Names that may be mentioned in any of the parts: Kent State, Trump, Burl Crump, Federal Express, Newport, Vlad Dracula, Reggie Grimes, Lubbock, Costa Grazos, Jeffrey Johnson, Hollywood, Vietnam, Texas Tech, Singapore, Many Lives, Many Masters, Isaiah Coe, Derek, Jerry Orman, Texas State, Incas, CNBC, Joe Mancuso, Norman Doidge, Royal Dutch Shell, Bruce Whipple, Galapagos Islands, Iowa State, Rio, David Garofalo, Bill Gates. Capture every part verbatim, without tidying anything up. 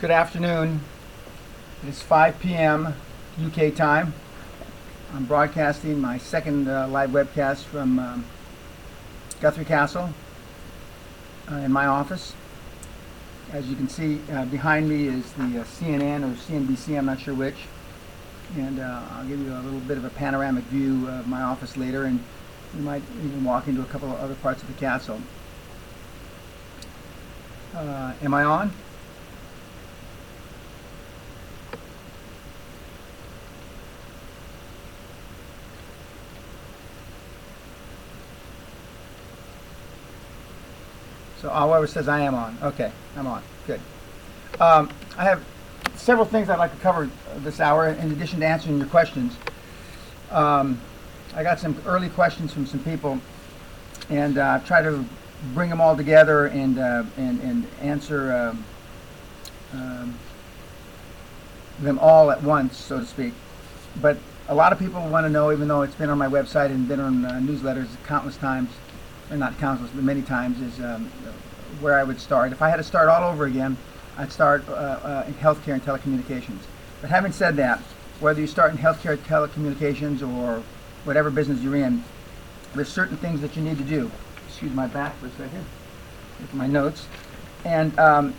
Good afternoon. It's five p m U K time. I'm broadcasting my second uh, live webcast from um, Guthrie Castle uh, in my office. As you can see, uh, behind me is the uh, C N N or C N B C, I'm not sure which. And uh, I'll give you a little bit of a panoramic view of my office later, and you might even walk into a couple of other parts of the castle. Uh, am I on? So, however, says I am on. Okay, I'm on. Good. Um, I have several things I'd like to cover this hour, in addition to answering your questions. Um, I got some early questions from some people, and uh, I've tried to bring them all together and uh, and and answer um, um, them all at once, so to speak. But a lot of people want to know, even though it's been on my website and been on uh, newsletters countless times. Not countless, but many times, is um, where I would start. If I had to start all over again, I'd start uh, uh, in healthcare and telecommunications. But having said that, whether you start in healthcare, telecommunications, or whatever business you're in, there's certain things that you need to do. Excuse my back for a second. Look at my notes. And, um,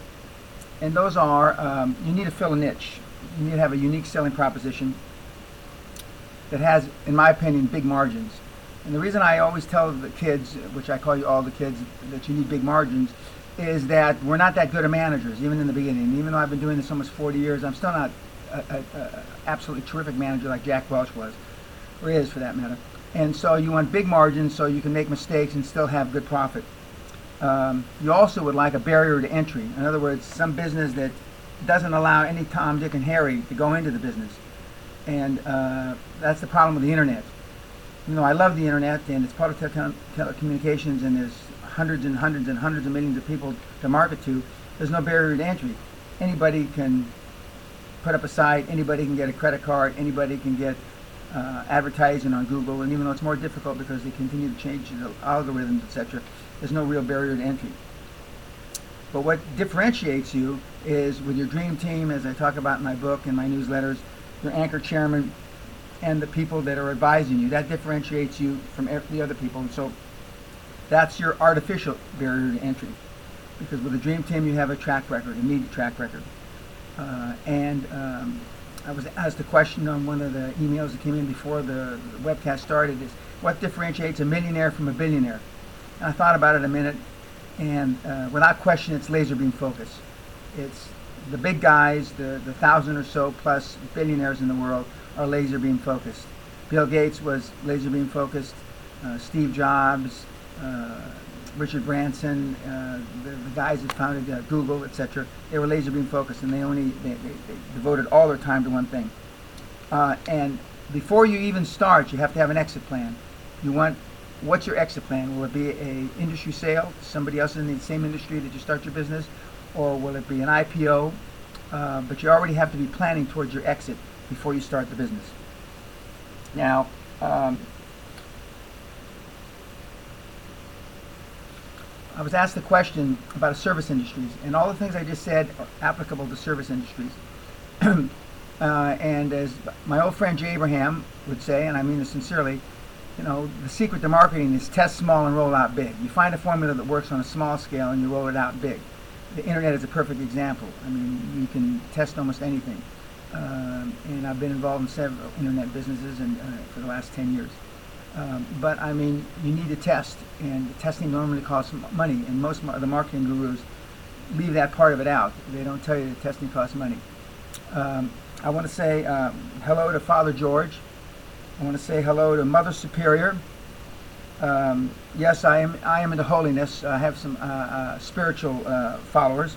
and those are, um, you need to fill a niche. You need to have a unique selling proposition that has, in my opinion, big margins. And the reason I always tell the kids, which I call you all the kids, that you need big margins, is that we're not that good at managers, even in the beginning. Even though I've been doing this almost forty years, I'm still not an absolutely terrific manager like Jack Welch was, or is for that matter. And so you want big margins so you can make mistakes and still have good profit. Um, you also would like a barrier to entry. In other words, some business that doesn't allow any Tom, Dick, and Harry to go into the business. And uh, that's the problem with the internet. You know, I love the internet, and it's part of tele telecommunications, and there's hundreds and hundreds and hundreds of millions of people to market to. There's no barrier to entry. Anybody can put up a site, anybody can get a credit card, anybody can get uh, advertising on Google, and even though it's more difficult because they continue to change the algorithms, et cetera, there's no real barrier to entry. But what differentiates you is with your dream team, as I talk about in my book and my newsletters, your anchor chairman, and the people that are advising you. That differentiates you from the other people, and so that's your artificial barrier to entry, because with a dream team you have a track record, immediate track record. Uh, and um, I was asked a question on one of the emails that came in before the, the webcast started, is what differentiates a millionaire from a billionaire? And I thought about it a minute, and uh, without question it's laser beam focus. It's the big guys, the, the thousand or so plus billionaires in the world, are laser beam focused. Bill Gates was laser beam focused, uh, Steve Jobs, uh, Richard Branson, uh, the, the guys that founded uh, Google, et cetera. They were laser beam focused, and they only they, they, they devoted all their time to one thing. Uh, and before you even start, you have to have an exit plan. You want, what's your exit plan? Will it be an industry sale, somebody else in the same industry that you start your business, or will it be an I P O? Uh, but you already have to be planning towards your exit before you start the business. Now, um, I was asked the question about service industries, and all the things I just said are applicable to service industries. uh, and as my old friend Jay Abraham would say, and I mean this sincerely, you know, the secret to marketing is test small and roll out big. You find a formula that works on a small scale and you roll it out big. The internet is a perfect example. I mean, you can test almost anything. Um, and I've been involved in several internet businesses and, uh, for the last ten years. Um, but I mean, you need to test, and testing normally costs money, and most of the marketing gurus leave that part of it out. They don't tell you that testing costs money. Um, I want to say um, hello to Father George. I want to say hello to Mother Superior. Um, yes, I am, I am into holiness. I have some uh, uh, spiritual uh, followers.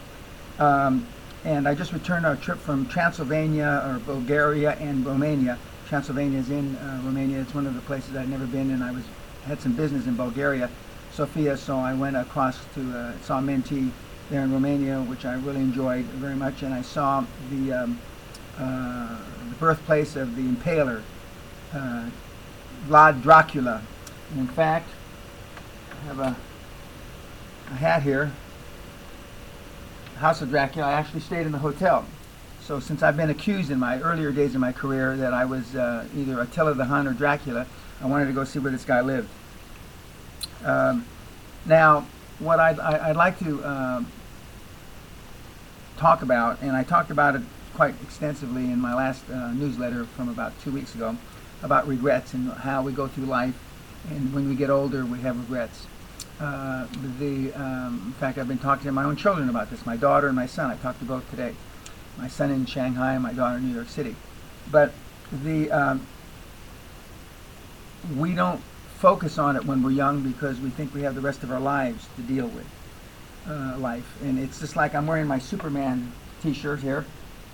Um, And I just returned our trip from Transylvania, or Bulgaria, and Romania. Transylvania is in uh, Romania. It's one of the places I'd never been, and I was had some business in Bulgaria, Sofia. So I went across to uh, saw Menti there in Romania, which I really enjoyed very much. And I saw the, um, uh, the birthplace of the Impaler, uh, Vlad Dracula. And in fact, I have a, a hat here. House of Dracula, I actually stayed in the hotel. So since I've been accused in my earlier days of my career that I was uh, either Attila the Hun or Dracula, I wanted to go see where this guy lived. Um, now, what I'd, I'd like to um, talk about, and I talked about it quite extensively in my last uh, newsletter from about two weeks ago, about regrets and how we go through life, and when we get older we have regrets. Uh, the, um, in fact, I've been talking to my own children about this, my daughter and my son. I talked to both today. My son in Shanghai and my daughter in New York City. But the um, we don't focus on it when we're young because we think we have the rest of our lives to deal with uh, life. And it's just like I'm wearing my Superman t-shirt here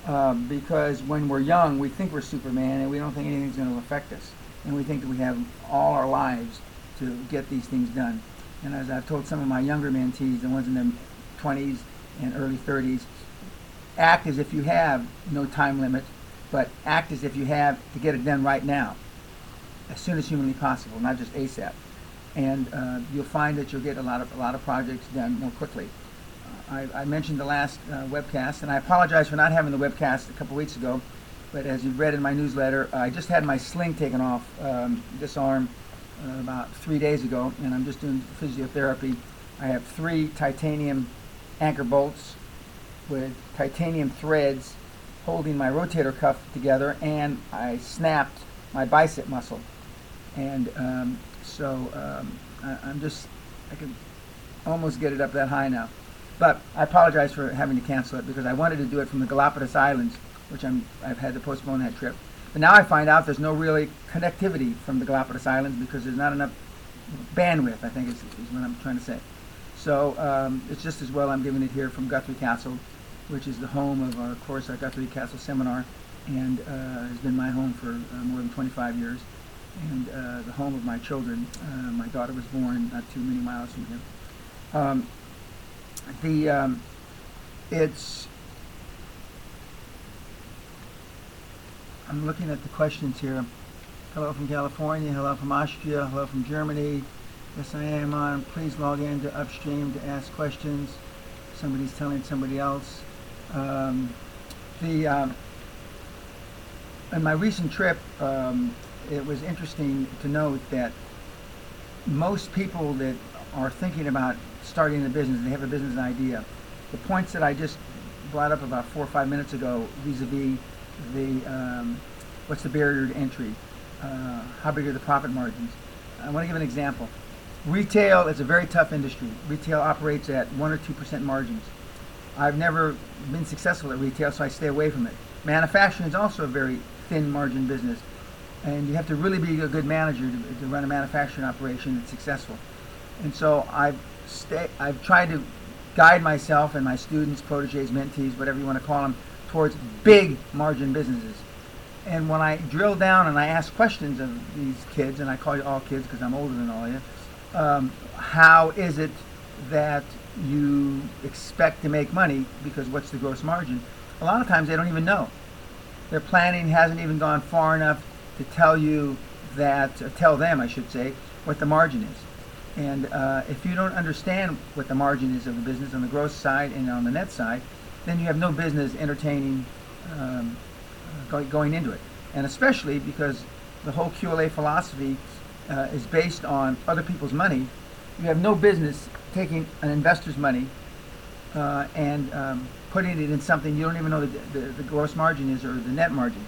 uh, because when we're young we think we're Superman and we don't think anything's going to affect us. And we think that we have all our lives to get these things done. And as I've told some of my younger mentees, the ones in their twenties and early thirties, act as if you have no time limit, but act as if you have to get it done right now, as soon as humanly possible, not just ASAP. And uh, you'll find that you'll get a lot of a lot of projects done more quickly. Uh, I, I mentioned the last uh, webcast, and I apologize for not having the webcast a couple weeks ago, but as you've read in my newsletter, I just had my sling taken off um, this arm uh, about three days ago, and I'm just doing physiotherapy. I have three titanium anchor bolts with titanium threads holding my rotator cuff together, and I snapped my bicep muscle. And um, so um, I, I'm just, I can almost get it up that high now. But I apologize for having to cancel it because I wanted to do it from the Galapagos Islands, which I'm, I've had to postpone that trip. But now I find out there's no really connectivity from the Galapagos Islands because there's not enough bandwidth, I think is, is what I'm trying to say. So um, it's just as well I'm giving it here from Guthrie Castle, which is the home of our course, our Guthrie Castle Seminar, and uh, has been my home for uh, more than twenty-five years, and uh, the home of my children. Uh, my daughter was born not too many miles from here. Um, the, um, it's, I'm looking at the questions here. Hello from California, hello from Austria, hello from Germany. Yes, I am on. Please log in to Upstream to ask questions. Somebody's telling somebody else. Um, the um, in my recent trip, um, it was interesting to note that most people that are thinking about starting a business, they have a business idea. The points that I just brought up about four or five minutes ago, vis-a-vis the um, what's the barrier to entry, uh, how big are the profit margins. I want to give an example. Retail is a very tough industry. Retail operates at one or two percent margins. I've never been successful at retail, so I stay away from it. Manufacturing is also a very thin margin business, and you have to really be a good manager to, to run a manufacturing operation that's successful. And so I've stay, I've tried to guide myself and my students, protégés, mentees, whatever you want to call them, towards big margin businesses. And when I drill down and I ask questions of these kids, and I call you all kids because I'm older than all of you. Um, how is it that you expect to make money, because what's the gross margin? A lot of times they don't even know. Their planning hasn't even gone far enough to tell you that, or tell them I should say, what the margin is. And uh, if you don't understand what the margin is of the business on the gross side and on the net side, then you have no business entertaining um, going into it. And especially because the whole Q L A philosophy Uh, is based on other people's money. You have no business taking an investor's money uh, and um, putting it in something you don't even know the, the, the gross margin is or the net margin.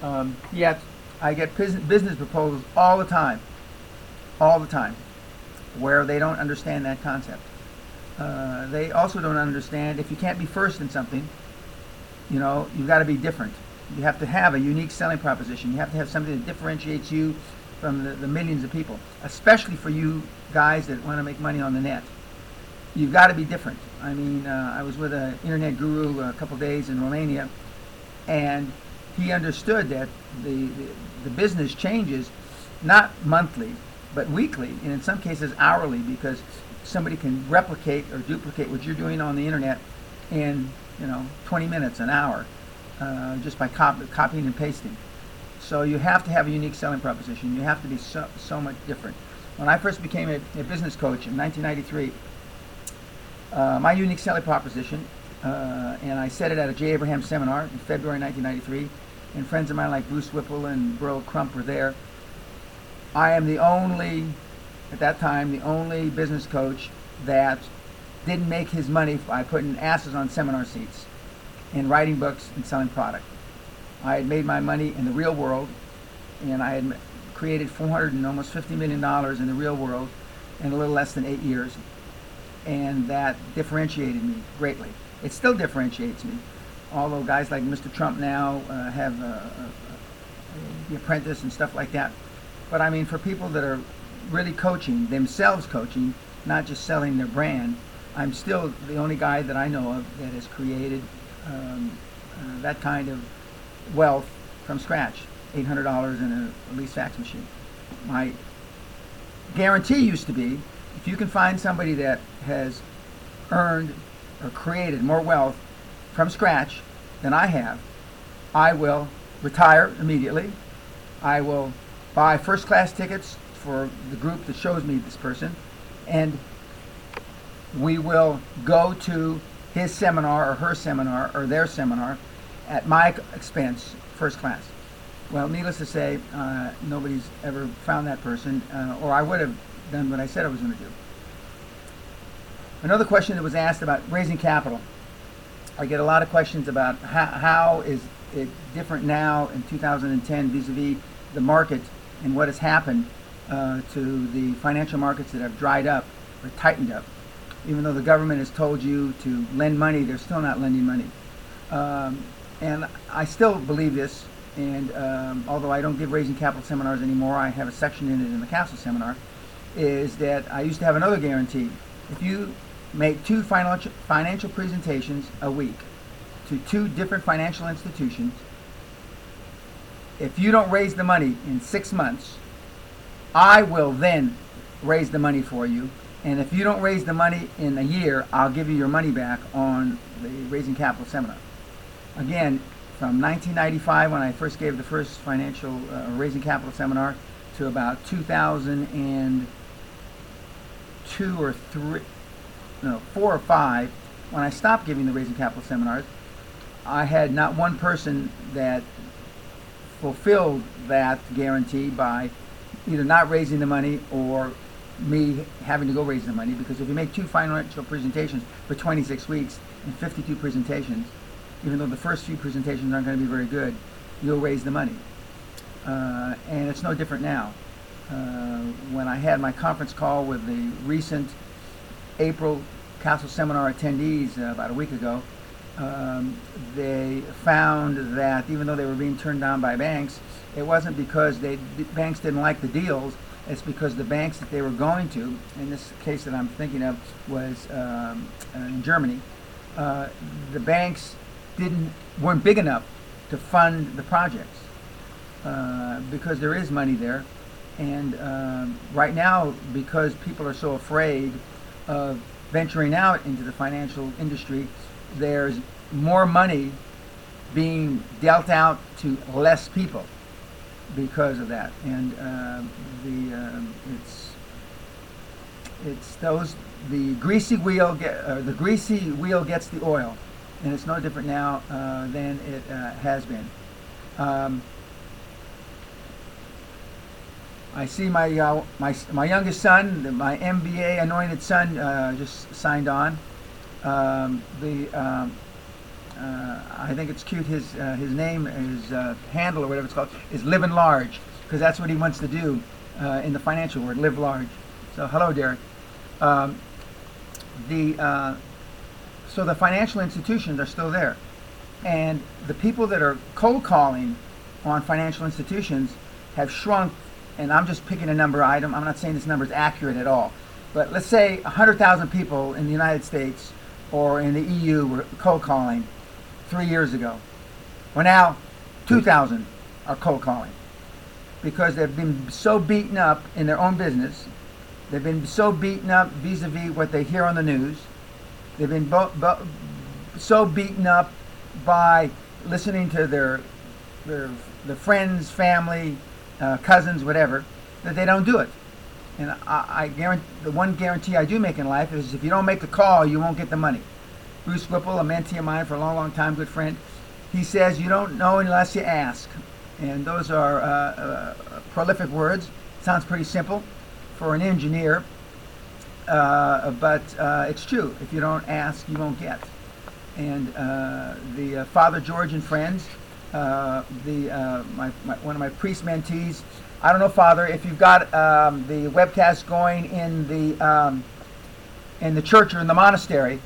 Um, yet I get business proposals all the time, all the time, where they don't understand that concept. Uh, they also don't understand if you can't be first in something, you know, you've got to be different. You have to have a unique selling proposition. You have to have something that differentiates you from the, the millions of people, especially for you guys that want to make money on the net. You've got to be different. I mean, uh, I was with an internet guru a couple days in Romania, and he understood that the, the, the business changes not monthly, but weekly, and in some cases hourly, because somebody can replicate or duplicate what you're doing on the internet in, you know, twenty minutes, an hour. Uh, just by cop copying and pasting. So you have to have a unique selling proposition. You have to be so, so much different. When I first became a, a business coach in nineteen ninety-three, uh, my unique selling proposition, uh, and I said it at a Jay Abraham seminar in February nineteen ninety-three, and friends of mine like Bruce Whipple and Burl Crump were there. I am the only, at that time, the only business coach that didn't make his money by putting asses on seminar seats and writing books and selling product. I had made my money in the real world, and I had created four hundred and almost fifty million dollars in the real world in a little less than eight years, and that differentiated me greatly. It still differentiates me, although guys like Mister Trump now uh, have uh, uh, The Apprentice and stuff like that. But I mean, for people that are really coaching, themselves coaching, not just selling their brand, I'm still the only guy that I know of that has created um, uh, that kind of wealth from scratch, eight hundred dollars in a, a lease fax machine. My guarantee used to be, if you can find somebody that has earned or created more wealth from scratch than I have, I will retire immediately. I will buy first class tickets for the group that shows me this person, and we will go to his seminar or her seminar or their seminar at my expense, first class. Well, needless to say, uh, nobody's ever found that person, uh, or I would have done what I said I was going to do. Another question that was asked about raising capital. I get a lot of questions about how, how is it different now in two thousand ten vis-a-vis the market and what has happened uh, to the financial markets that have dried up or tightened up. Even though the government has told you to lend money, they're still not lending money. Um, and I still believe this, and um, although I don't give raising capital seminars anymore, I have a section in it in the Castle seminar, is that I used to have another guarantee. If you make two financial financial presentations a week to two different financial institutions, if you don't raise the money in six months, I will then raise the money for you. And if you don't raise the money in a year, I'll give you your money back on the Raising Capital seminar. Again, from nineteen ninety-five, when I first gave the first financial uh, Raising Capital seminar, to about two thousand two or three, no, four or five, when I stopped giving the Raising Capital seminars, I had not one person that fulfilled that guarantee by either not raising the money or me having to go raise the money, because if you make two financial presentations for twenty-six weeks and fifty-two presentations, even though the first few presentations aren't going to be very good, you'll raise the money. Uh, and it's no different now. Uh, when I had my conference call with the recent April Castle Seminar attendees uh, about a week ago, um, they found that even though they were being turned down by banks, it wasn't because they, the banks didn't like the deals. It's because the banks that they were going to, in this case that I'm thinking of was um, in Germany, uh, the banks didn't weren't big enough to fund the projects uh, because there is money there. And uh, right now, because people are so afraid of venturing out into the financial industry, there's more money being dealt out to less people because of that. And uh, the uh, it's it's those the greasy wheel get uh, the greasy wheel gets the oil, and it's no different now uh, than it uh, has been. Um, I see my uh, my my youngest son, my M B A anointed son, uh, just signed on. Um, the um, Uh, I think it's cute, his uh, his name, his uh, handle or whatever it's called, is Living Large, because that's what he wants to do uh, in the financial world, live large. So hello, Derek. Um, the uh, so the financial institutions are still there, and the people that are cold calling on financial institutions have shrunk, and I'm just picking a number item. I'm not saying this number is accurate at all, but let's say one hundred thousand people in the United States or in the E U were cold calling three years ago. Well, now two thousand are cold calling because they've been so beaten up in their own business. They've been so beaten up vis-a-vis what they hear on the news. They've been bo- bo- so beaten up by listening to their their, their friends, family, uh, cousins, whatever, that they don't do it. And I, I guarantee, the one guarantee I do make in life is if you don't make the call, you won't get the money. Bruce Whipple, a mentee of mine for a long, long time, good friend, he says, you don't know unless you ask. And those are uh, uh, prolific words. Sounds pretty simple for an engineer, uh, but uh, it's true. If you don't ask, you won't get. And uh, the uh, Father George and Friends, uh, the uh, my, my, one of my priest mentees, I don't know, Father, if you've got um, the webcast going in the um, in the church or in the monastery,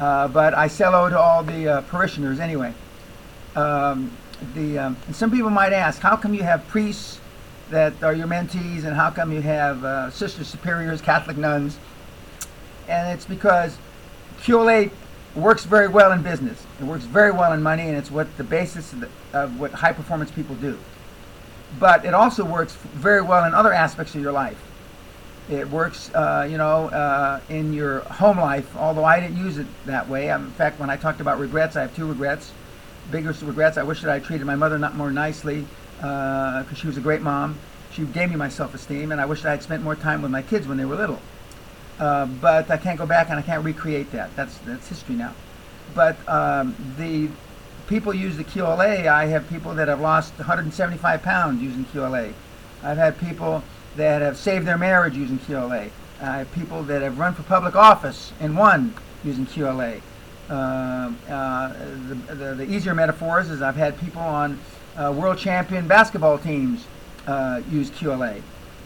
uh, but I hello to all the uh, parishioners anyway. Um, the um, and some people might ask, how come you have priests that are your mentees, and how come you have uh, sister superiors, Catholic nuns? And it's because Q L A works very well in business. It works very well in money, and it's what the basis of, the, of what high-performance people do. But it also works very well in other aspects of your life. It works, uh, you know, uh, in your home life, although I didn't use it that way. I'm, in fact, when I talked about regrets, I have two regrets. Biggest regrets, I wish that I treated my mother not more nicely, because uh, she was a great mom. She gave me my self-esteem, and I wish that I had spent more time with my kids when they were little. Uh, but I can't go back, and I can't recreate that. That's, that's history now. But um, the... people use the Q L A. I have people that have lost one hundred seventy-five pounds using Q L A. I've had people that have saved their marriage using Q L A. I have people that have run for public office and won using Q L A. Uh, uh, the, the, the easier metaphors is I've had people on uh, world champion basketball teams uh, use Q L A.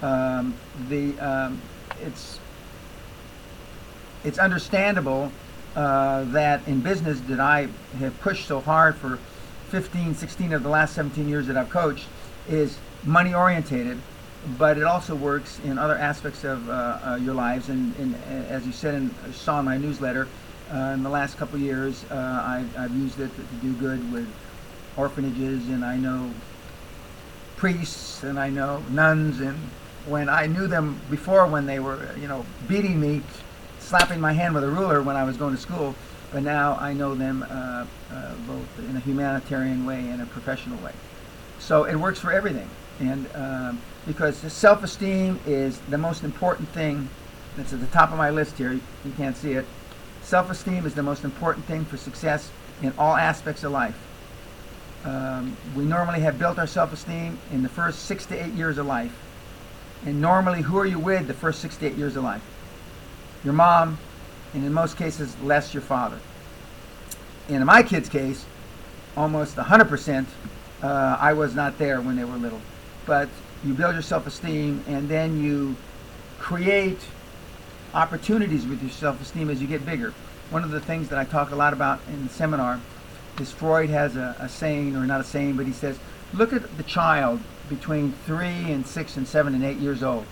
Um, the um, it's it's understandable. Uh, that in business that I have pushed so hard for fifteen, sixteen of the last seventeen years that I've coached is money orientated, but it also works in other aspects of uh, uh, your lives. And, and as you said and saw in my newsletter, uh, in the last couple of years, uh, I, I've used it to do good with orphanages, and I know priests, and I know nuns, and when I knew them before, when they were, you know, beating me, slapping my hand with a ruler when I was going to school, but now I know them uh, uh, both in a humanitarian way and a professional way. So it works for everything, and um, because self-esteem is the most important thing. That's at the top of my list here. You can't see it. Self-esteem is the most important thing for success in all aspects of life. Um, we normally have built our self-esteem in the first six to eight years of life, and normally who are you with the first six to eight years of life? Your mom, and in most cases, less your father. And in my kids' case, almost one hundred percent, uh, I was not there when they were little. But you build your self-esteem, and then you create opportunities with your self-esteem as you get bigger. One of the things that I talk a lot about in the seminar is Freud has a, a saying, or not a saying, but he says, look at the child between three and six and seven and eight years old.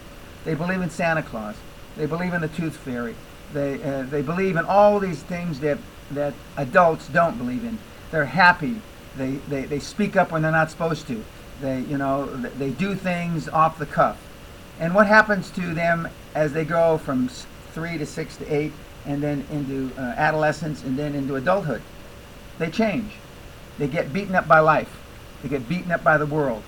They believe in Santa Claus. They believe in the tooth fairy. They uh, they believe in all these things that that adults don't believe in. They're happy. They they they speak up when they're not supposed to. They you know they do things off the cuff. And what happens to them as they go from three to six to eight, and then into uh, adolescence, and then into adulthood? They change. They get beaten up by life. They get beaten up by the world.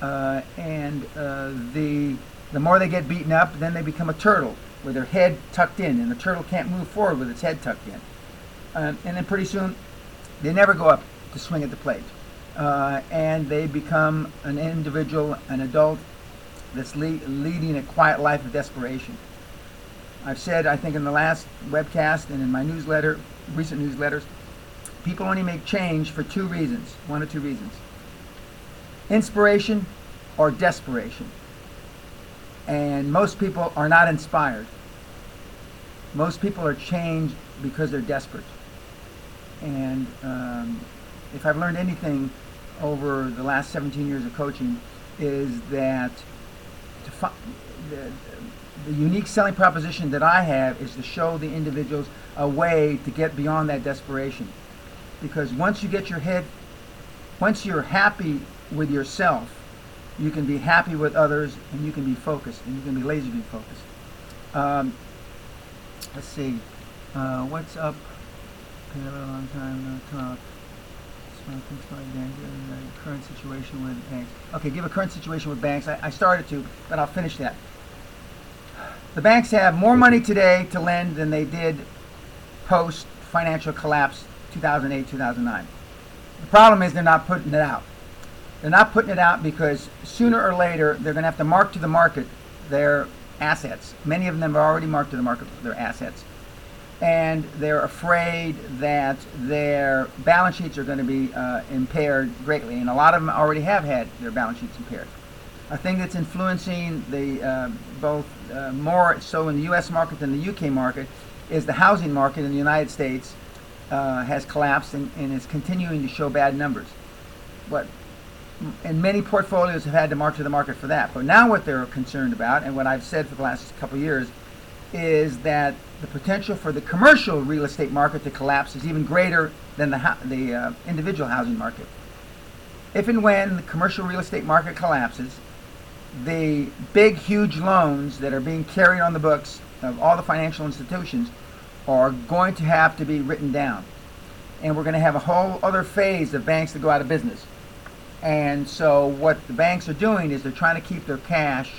Uh, and uh, the The more they get beaten up, then they become a turtle with their head tucked in, and the turtle can't move forward with its head tucked in. Um, and then pretty soon, they never go up to swing at the plate. Uh, and they become an individual, an adult, that's le leading a quiet life of desperation. I've said, I think in the last webcast and in my newsletter, recent newsletters, people only make change for two reasons, one or two reasons. Inspiration or desperation. And most people are not inspired. Most people are changed because they're desperate. And um, if I've learned anything over the last seventeen years of coaching, is that to fi the, the unique selling proposition that I have is to show the individuals a way to get beyond that desperation. Because once you get your head, once you're happy with yourself, you can be happy with others, and you can be focused, and you can be laser beam focused. Um, let's see, uh, what's up? Been a long time no talk. Current situation with banks. Okay, give a current situation with banks. I, I started to, but I'll finish that. The banks have more money today to lend than they did post-financial collapse two thousand eight, two thousand nine. The problem is they're not putting it out. They're not putting it out because sooner or later they're going to have to mark to the market their assets. Many of them have already marked to the market their assets. And they're afraid that their balance sheets are going to be uh, impaired greatly. And a lot of them already have had their balance sheets impaired. A thing that's influencing the uh, both uh, more so in the U S market than the U K market is the housing market in the United States uh, has collapsed and, and is continuing to show bad numbers. But and many portfolios have had to mark to the market for that. But now what they're concerned about, and what I've said for the last couple of years, is that the potential for the commercial real estate market to collapse is even greater than the, the uh, individual housing market. If and when the commercial real estate market collapses, the big, huge loans that are being carried on the books of all the financial institutions are going to have to be written down. And we're going to have a whole other phase of banks that go out of business. And so what the banks are doing is they're trying to keep their cash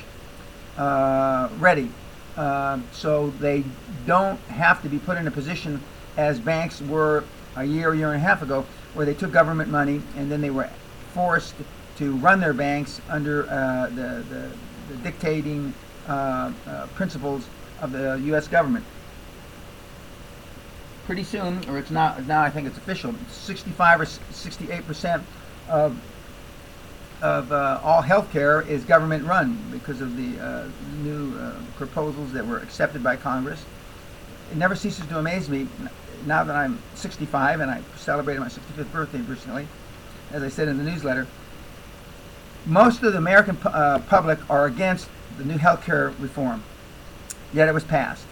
uh, ready uh, so they don't have to be put in a position as banks were a year, year and a half ago, where they took government money and then they were forced to run their banks under uh, the, the, the dictating uh, uh, principles of the U S government. Pretty soon, or it's not now, I think it's official, sixty-five or sixty-eight percent of of uh, all healthcare is government run because of the uh, new uh, proposals that were accepted by Congress. It never ceases to amaze me now that I'm sixty-five and I celebrated my sixty-fifth birthday recently, as I said in the newsletter. Most of the American uh, public are against the new healthcare reform, yet it was passed.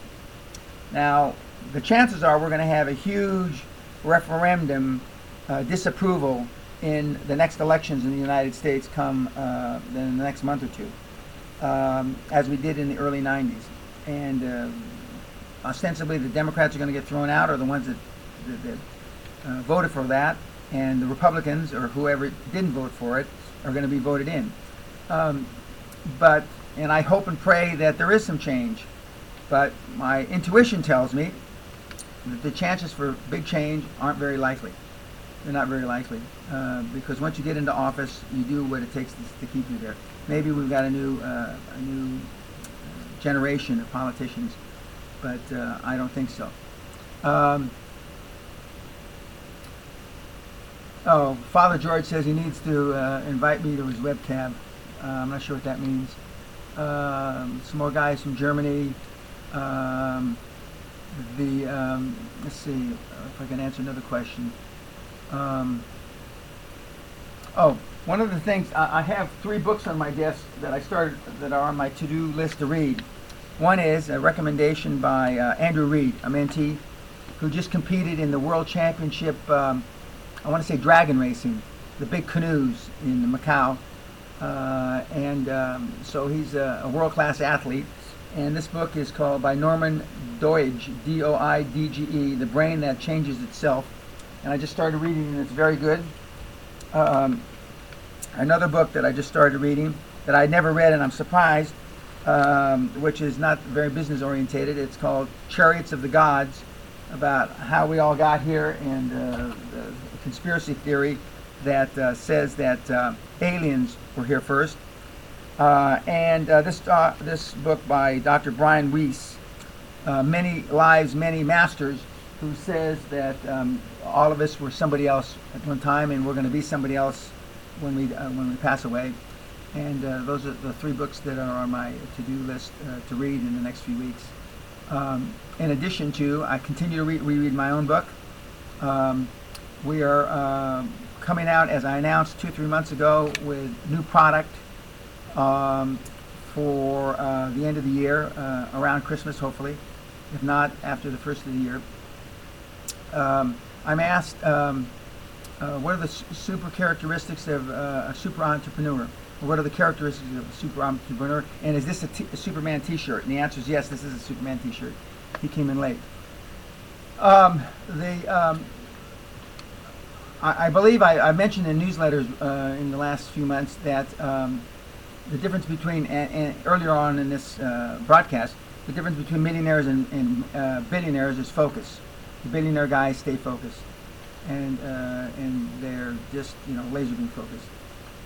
Now, the chances are we're going to have a huge referendum uh, disapproval in the next elections in the United States come uh, in the next month or two, um, as we did in the early nineties. And uh, ostensibly the Democrats are going to get thrown out, or the ones that, that, that uh, voted for that, and the Republicans, or whoever didn't vote for it, are going to be voted in. Um, but, and I hope and pray that there is some change, but my intuition tells me that the chances for big change aren't very likely. They're not very likely, uh, because once you get into office, you do what it takes to, to keep you there. Maybe we've got a new, uh, a new generation of politicians, but uh, I don't think so. Um, Oh, Father George says he needs to uh, invite me to his webcam. Uh, I'm not sure what that means. Um, some more guys from Germany. Um, the um, let's see if I can answer another question. Um, oh, one of the things I, I have three books on my desk that I started that are on my to-do list to read. One is a recommendation by uh, Andrew Reed, a mentee who just competed in the World Championship. Um, I want to say dragon racing, the big canoes in Macau. Uh, and um, so he's a, a world-class athlete. And this book is called by Norman Doidge, D O I D G E, The Brain That Changes Itself. And I just started reading it, and it's very good. Um, another book that I just started reading that I never read, and I'm surprised, um, which is not very business-orientated. It's called Chariots of the Gods, about how we all got here and uh, the conspiracy theory that uh, says that uh, aliens were here first. Uh, and uh, this uh, this book by Doctor Brian Weiss, uh, Many Lives, Many Masters, who says that um, all of us were somebody else at one time and we're going to be somebody else when we uh, when we pass away. And uh, those are the three books that are on my to-do list uh, to read in the next few weeks. Um, in addition to, I continue to re reread my own book. Um, We are uh, coming out, as I announced two or three months ago, with new product um, for uh, the end of the year, uh, around Christmas, hopefully, if not after the first of the year. Um, I'm asked, um, uh, what are the super characteristics of uh, a super entrepreneur? Or what are the characteristics of a super entrepreneur? And is this a, t a Superman T-shirt? And the answer is yes, this is a Superman T-shirt. He came in late. Um, the um, I believe I, I mentioned in newsletters uh, in the last few months that um, the difference between, and, and earlier on in this uh, broadcast, The difference between millionaires and, and uh, billionaires is focus. The billionaire guys stay focused, and uh, and they're just you know laser beam focused.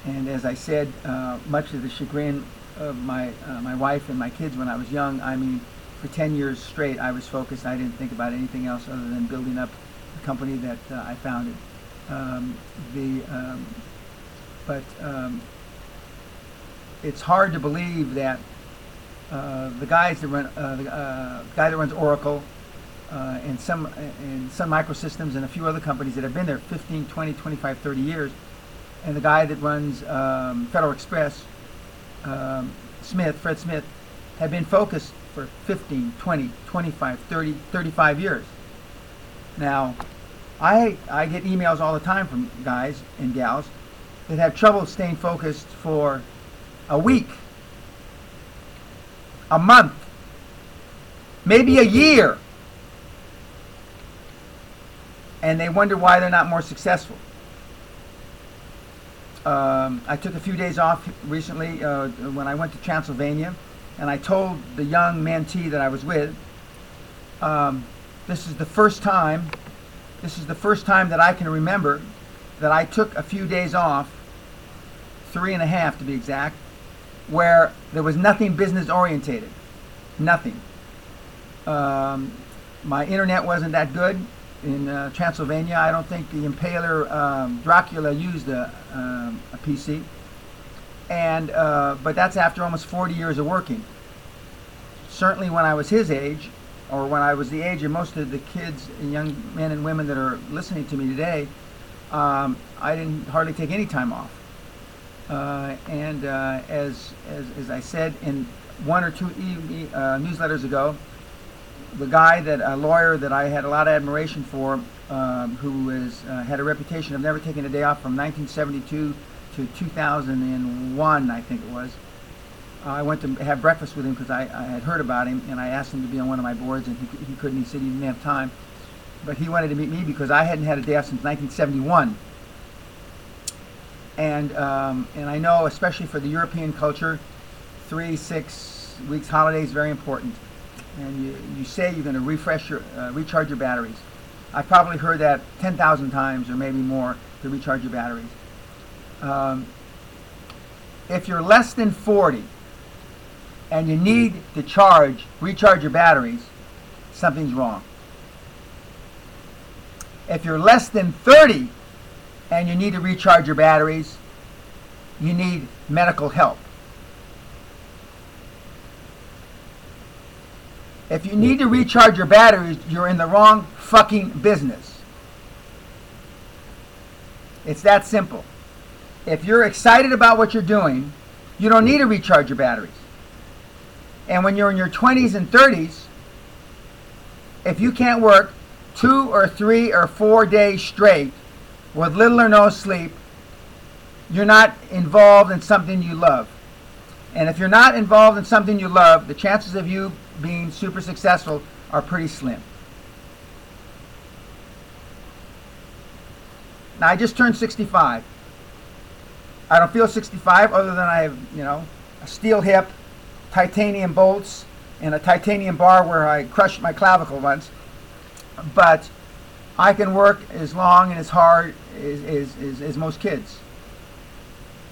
And as I said, uh, much to the chagrin of my uh, my wife and my kids when I was young, I mean, for ten years straight, I was focused. I didn't think about anything else other than building up the company that uh, I founded. Um, the um, but um, it's hard to believe that. Uh, the guys that run, uh, the uh, guy that runs Oracle, uh, and some, and Sun Microsystems, and a few other companies that have been there fifteen, twenty, twenty-five, thirty years, and the guy that runs um, Federal Express, um, Smith, Fred Smith, have been focused for fifteen, twenty, twenty-five, thirty, thirty-five years. Now, I I get emails all the time from guys and gals that have trouble staying focused for a week, a month, maybe a year, and they wonder why they're not more successful. Um, I took a few days off recently uh, when I went to Transylvania, and I told the young mentee that I was with, um, this is the first time, this is the first time that I can remember that I took a few days off, three and a half to be exact, where there was nothing business orientated, nothing. Um, my internet wasn't that good in uh, Transylvania. I don't think the impaler um, Dracula used a, um, a P C, and uh, but that's after almost forty years of working. Certainly, when I was his age, or when I was the age of most of the kids, and young men and women that are listening to me today, um, I didn't hardly take any time off. Uh, and uh, as, as as I said in one or two e uh, newsletters ago, the guy that a lawyer that I had a lot of admiration for, um, who is, uh, had a reputation of never taking a day off from nineteen seventy-two to two thousand one, I think it was. Uh, I went to have breakfast with him because I, I had heard about him, and I asked him to be on one of my boards, and he, he couldn't. He said he didn't have time, but he wanted to meet me because I hadn't had a day off since nineteen seventy-one. And um, and I know, especially for the European culture, three, six weeks holiday is very important. And you, you say you're going to refresh your, uh, recharge your batteries. I've probably heard that ten thousand times or maybe more, to recharge your batteries. Um, if you're less than forty and you need to charge, recharge your batteries, something's wrong. If you're less than thirty and you need to recharge your batteries, you need medical help. If you need to recharge your batteries, you're in the wrong fucking business. It's that simple. If you're excited about what you're doing, you don't need to recharge your batteries. And when you're in your twenties and thirties, if you can't work two or three or four days straight, with little or no sleep, you're not involved in something you love. And if you're not involved in something you love, the chances of you being super successful are pretty slim. Now, I just turned sixty-five. I don't feel sixty-five, other than I have, you know, a steel hip, titanium bolts, and a titanium bar where I crushed my clavicle once. But I can work as long and as hard as, as, as, as most kids.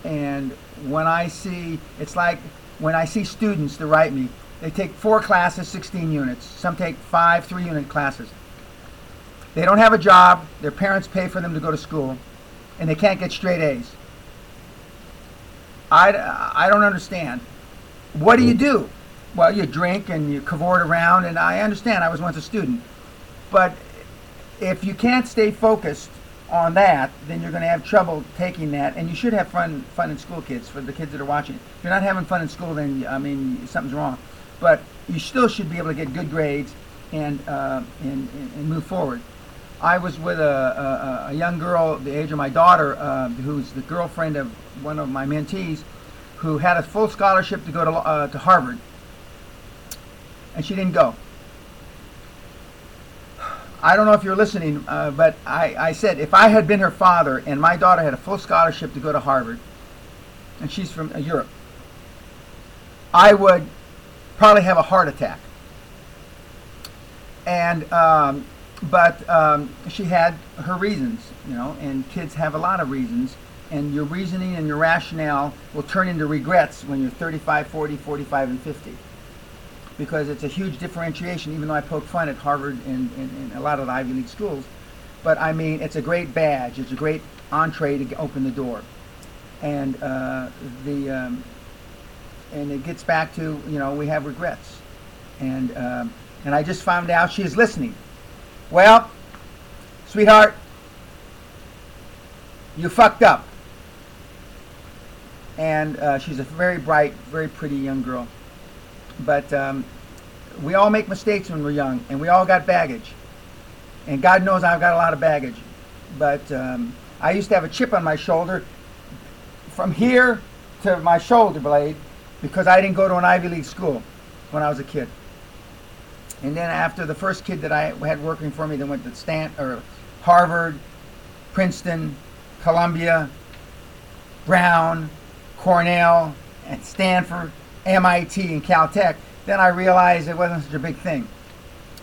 And when I see, it's like when I see students that write me, they take four classes, sixteen units. Some take five, three-unit classes. They don't have a job. Their parents pay for them to go to school, and they can't get straight A's. I, I don't understand. What do you do? Well, you drink and you cavort around, and I understand. I was once a student. But if you can't stay focused on that, then you're going to have trouble taking that. And you should have fun fun in school, kids, for the kids that are watching. If you're not having fun in school, then, I mean, something's wrong. But you still should be able to get good grades and, uh, and, and move forward. I was with a, a, a young girl the age of my daughter, uh, who's the girlfriend of one of my mentees, who had a full scholarship to go to, uh, to Harvard, and she didn't go. I don't know if you're listening, uh, but I, I said if I had been her father and my daughter had a full scholarship to go to Harvard, and she's from uh, Europe, I would probably have a heart attack. And um, but um, she had her reasons, you know, and kids have a lot of reasons. And your reasoning and your rationale will turn into regrets when you're thirty-five, forty, forty-five, and fifty. Because it's a huge differentiation, even though I poke fun at Harvard and, and, and a lot of the Ivy League schools. But I mean, it's a great badge. It's a great entree to open the door. And uh, the um, and it gets back to, you know, we have regrets. And, um, and I just found out she is listening. Well, sweetheart, you fucked up. And uh, she's a very bright, very pretty young girl. But um, we all make mistakes when we're young, and we all got baggage. And God knows I've got a lot of baggage. But um, I used to have a chip on my shoulder from here to my shoulder blade because I didn't go to an Ivy League school when I was a kid. And then after the first kid that I had working for me that went to Stanford, or Harvard, Princeton, Columbia, Brown, Cornell, and Stanford, M I T, and Caltech, then I realized it wasn't such a big thing.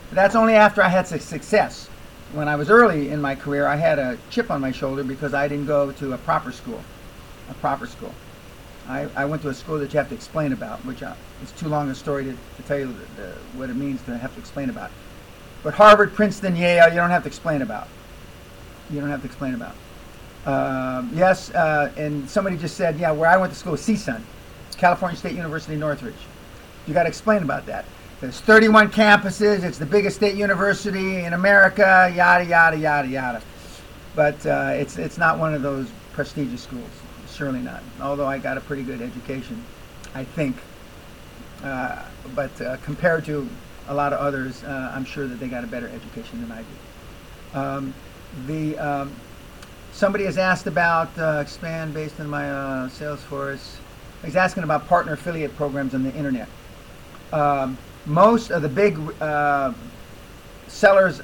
But that's only after I had success. When I was early in my career, I had a chip on my shoulder because I didn't go to a proper school, a proper school. I, I went to a school that you have to explain about, which I, it's too long a story to, to tell you the, the, what it means to have to explain about. But Harvard, Princeton, Yale, you don't have to explain about. You don't have to explain about. Uh, yes, uh, and somebody just said, yeah, where I went to school was C S U N, California State University, Northridge. You got to explain about that. There's thirty-one campuses, it's the biggest state university in America, yada, yada, yada, yada. But uh, it's it's not one of those prestigious schools, surely not. Although I got a pretty good education, I think. Uh, but uh, compared to a lot of others, uh, I'm sure that they got a better education than I did. Um, the... Um, Somebody has asked about uh, expand based on my uh, Salesforce. He's asking about partner affiliate programs on the internet. Um, most of the big uh, sellers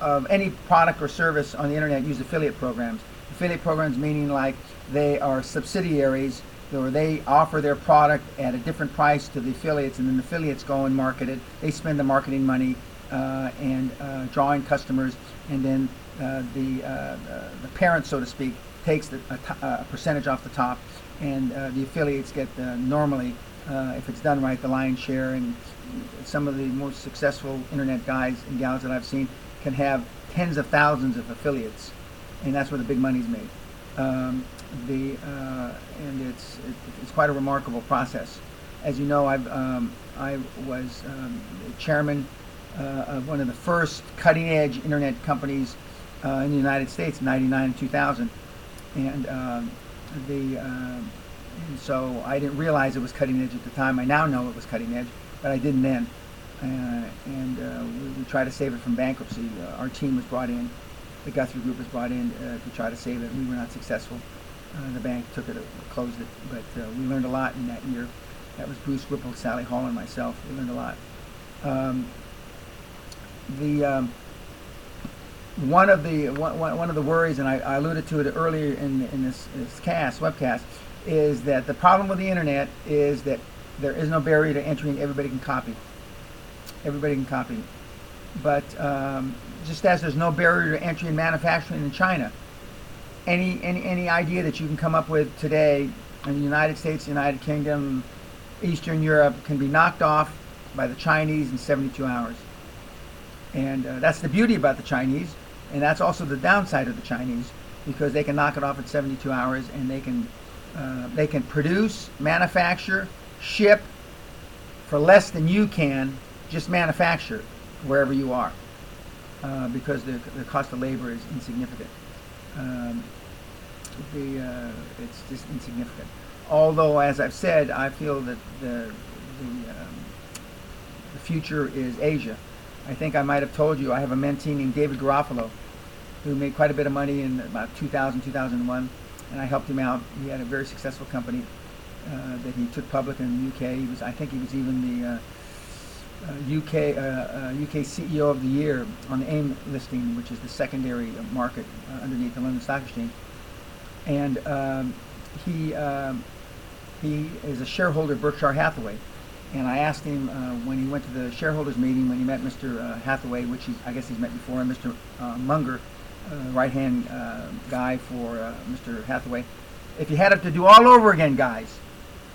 of any product or service on the internet use affiliate programs. Affiliate programs meaning like they are subsidiaries, or they offer their product at a different price to the affiliates, and then the affiliates go and market it. They spend the marketing money uh, and uh, draw in customers, and then Uh, the, uh, the the parent, so to speak, takes the, a, t- a percentage off the top, and uh, the affiliates get uh, normally, uh, if it's done right, the lion's share. And some of the most successful internet guys and gals that I've seen can have tens of thousands of affiliates, and that's where the big money's made. Um, the uh, and it's it, it's quite a remarkable process. As you know, I've um, I was um, the chairman uh, of one of the first cutting-edge internet companies. Uh, in the United States, ninety-nine and two thousand, and um, the uh, and so I didn't realize it was cutting edge at the time. I now know it was cutting edge, but I didn't then. Uh, and uh, we, we tried to save it from bankruptcy. Uh, our team was brought in, the Guthrie Group was brought in uh, to try to save it. We were not successful. Uh, the bank took it, closed it, but uh, we learned a lot in that year. That was Bruce Whipple, Sally Hall, and myself. We learned a lot. Um, the um, One of the one, one of the worries, and I, I alluded to it earlier in in this, this cast webcast, is that the problem with the internet is that there is no barrier to entering. Everybody can copy. Everybody can copy. But um, just as there's no barrier to entry in manufacturing in China, any any any idea that you can come up with today in the United States, United Kingdom, Eastern Europe can be knocked off by the Chinese in seventy-two hours. And uh, that's the beauty about the Chinese. And that's also the downside of the Chinese, because they can knock it off at seventy-two hours, and they can uh, they can produce, manufacture, ship for less than you can just manufacture wherever you are, uh, because the the cost of labor is insignificant. Um, the uh, it's just insignificant. Although, as I've said, I feel that the the, um, the future is Asia. I think I might have told you I have a mentee named David Garofalo who made quite a bit of money in about two thousand, two thousand one, and I helped him out. He had a very successful company uh, that he took public in the U K. He was, I think he was even the uh, uh, U K uh, uh, U K C E O of the year on the AIM listing, which is the secondary market uh, underneath the London Stock Exchange. And um, he um, he is a shareholder of Berkshire Hathaway. And I asked him uh, when he went to the shareholders meeting, when he met Mister Uh, Hathaway, which he, I guess he's met before, and Mister Uh, Munger, uh, right-hand uh, guy for uh, Mister Hathaway, if you had it to do all over again, guys,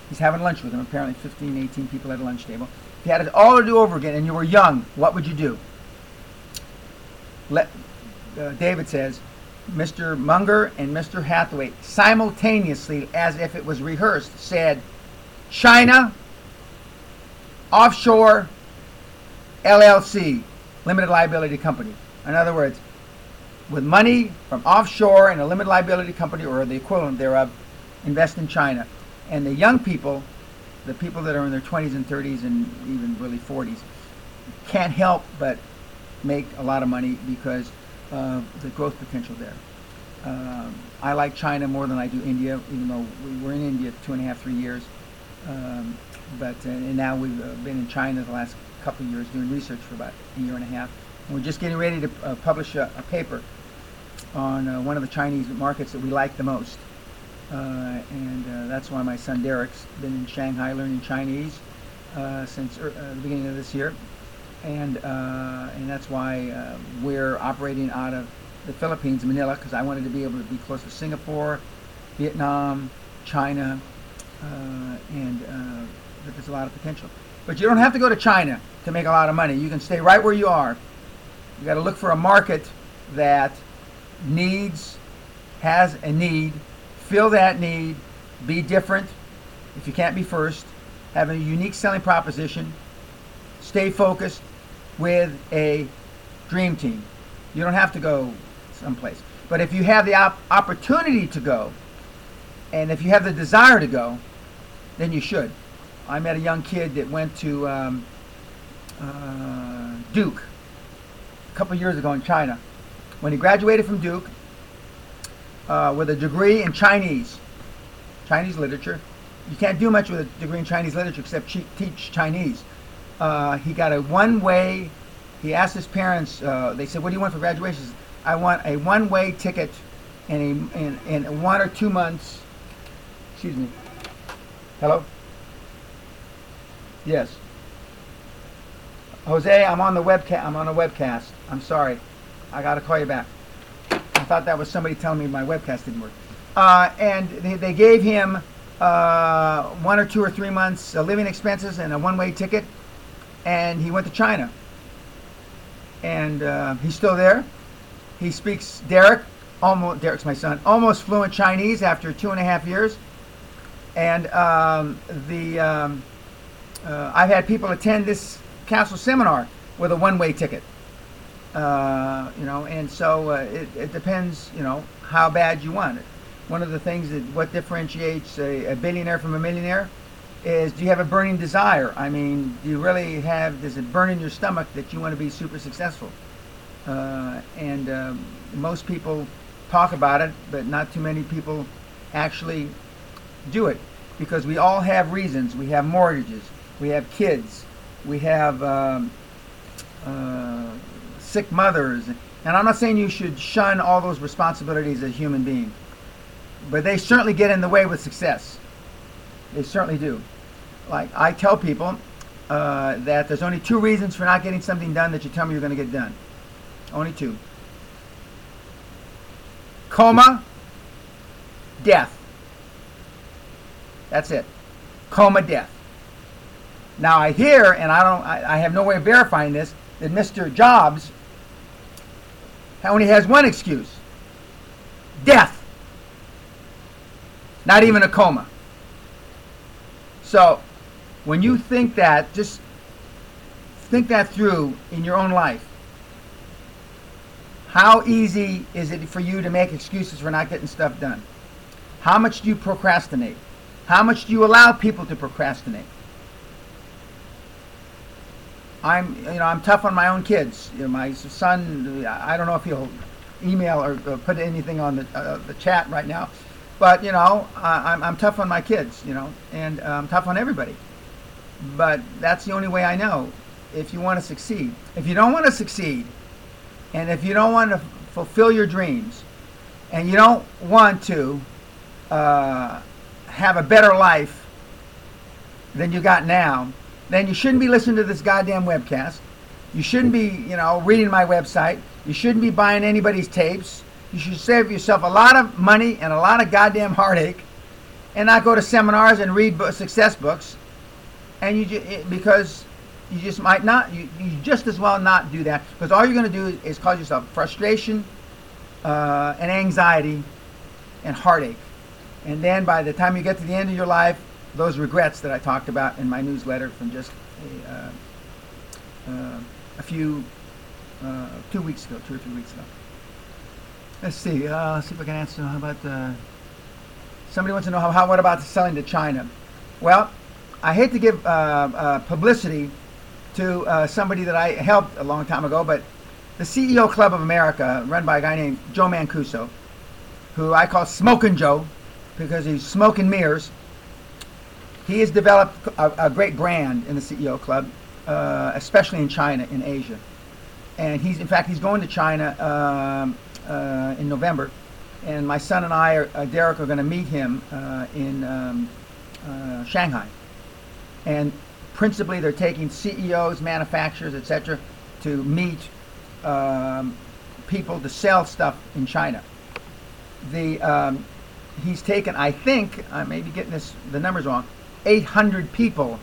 he's having lunch with him, apparently fifteen, eighteen people at a lunch table. If you had it all to do over again and you were young, what would you do? Let, uh, David says, Mister Munger and Mister Hathaway simultaneously, as if it was rehearsed, said, China, offshore, L L C, limited liability company. In other words, with money from offshore and a limited liability company or the equivalent thereof, invest in China. And the young people, the people that are in their twenties and thirties and even really forties, can't help but make a lot of money because of the growth potential there. Um, I like China more than I do India, even though we were in India for two and a half, three years. Um, but and now we've been in China the last couple of years doing research for about a year and a half. And we're just getting ready to uh, publish a, a paper on uh, one of the Chinese markets that we like the most. Uh, and uh, that's why my son Derek's been in Shanghai learning Chinese uh, since er uh, the beginning of this year. And, uh, and that's why uh, we're operating out of the Philippines, Manila, because I wanted to be able to be close to Singapore, Vietnam, China, uh, and uh, there's a lot of potential. But you don't have to go to China to make a lot of money. You can stay right where you are. You got to look for a market that needs, has a need, fill that need, be different if you can't be first, have a unique selling proposition, stay focused with a dream team. You don't have to go someplace. But if you have the op opportunity to go, and if you have the desire to go, then you should. I met a young kid that went to um, uh, Duke a couple years ago in China. When he graduated from Duke uh, with a degree in Chinese, Chinese literature, you can't do much with a degree in Chinese literature except teach Chinese. Uh, he got a one-way, he asked his parents, uh, they said, what do you want for graduation? He said, I want a one-way ticket and a, and, and one or two months, excuse me, hello? Yes. Jose, I'm on the webcast, I'm on a webcast, I'm sorry, I gotta call you back. I thought that was somebody telling me my webcast didn't work. Uh, and they, they gave him uh, one or two or three months uh, living expenses and a one-way ticket. And he went to China, and uh, he's still there. He speaks Derek, almost Derek's my son, almost fluent Chinese after two and a half years. And um, the um, uh, I've had people attend this Castle seminar with a one-way ticket, uh, you know. And so uh, it, it depends, you know, how bad you want it. One of the things that what differentiates a, a billionaire from a millionaire is, do you have a burning desire? I mean, do you really have, does it burn in your stomach that you want to be super successful? Uh, and um, most people talk about it, but not too many people actually do it, because we all have reasons. We have mortgages, we have kids, we have um, uh, sick mothers. And I'm not saying you should shun all those responsibilities as a human being, but they certainly get in the way with success. They certainly do. Like, I tell people uh, that there's only two reasons for not getting something done that you tell me you're going to get done. Only two. Coma, death. That's it. Coma, death. Now, I hear, and I don't, I, I have no way of verifying this, that Mister Jobs only has one excuse. Death. Not even a coma. So, when you think that, just think that through in your own life. How easy is it for you to make excuses for not getting stuff done? How much do you procrastinate? How much do you allow people to procrastinate? I'm, you know, I'm tough on my own kids. You know, my son, I don't know if he'll email or, or put anything on the, uh, the chat right now. But, you know, I, I'm, I'm tough on my kids, you know, and I'm tough on everybody. But that's the only way I know, if you want to succeed. If you don't want to succeed, and if you don't want to fulfill your dreams, and you don't want to uh, have a better life than you got now, then you shouldn't be listening to this goddamn webcast. You shouldn't be, you know, reading my website. You shouldn't be buying anybody's tapes. You should save yourself a lot of money and a lot of goddamn heartache, and not go to seminars and read book, success books. And you just, because you just might not, you, you just as well not do that, because all you're going to do is, is cause yourself frustration uh, and anxiety and heartache. And then by the time you get to the end of your life, those regrets that I talked about in my newsletter from just a, uh, uh, a few, uh, two weeks ago, two or three weeks ago. Let's see, uh, let's see if I can answer. How about, uh, somebody wants to know, how, how what about selling to China? Well, I hate to give uh, uh, publicity to uh, somebody that I helped a long time ago, but the C E O Club of America, run by a guy named Joe Mancuso, who I call Smokin' Joe, because he's smoking mirrors. He has developed a, a great brand in the C E O Club, uh, especially in China, in Asia. And he's, in fact, he's going to China um, uh, in November. And my son and I, are, uh, Derek, are going to meet him uh, in um, uh, Shanghai. And principally, they're taking C E Os, manufacturers, et cetera, to meet um, people to sell stuff in China. The um, he's taken, I think, I may be getting this the numbers wrong, eight hundred people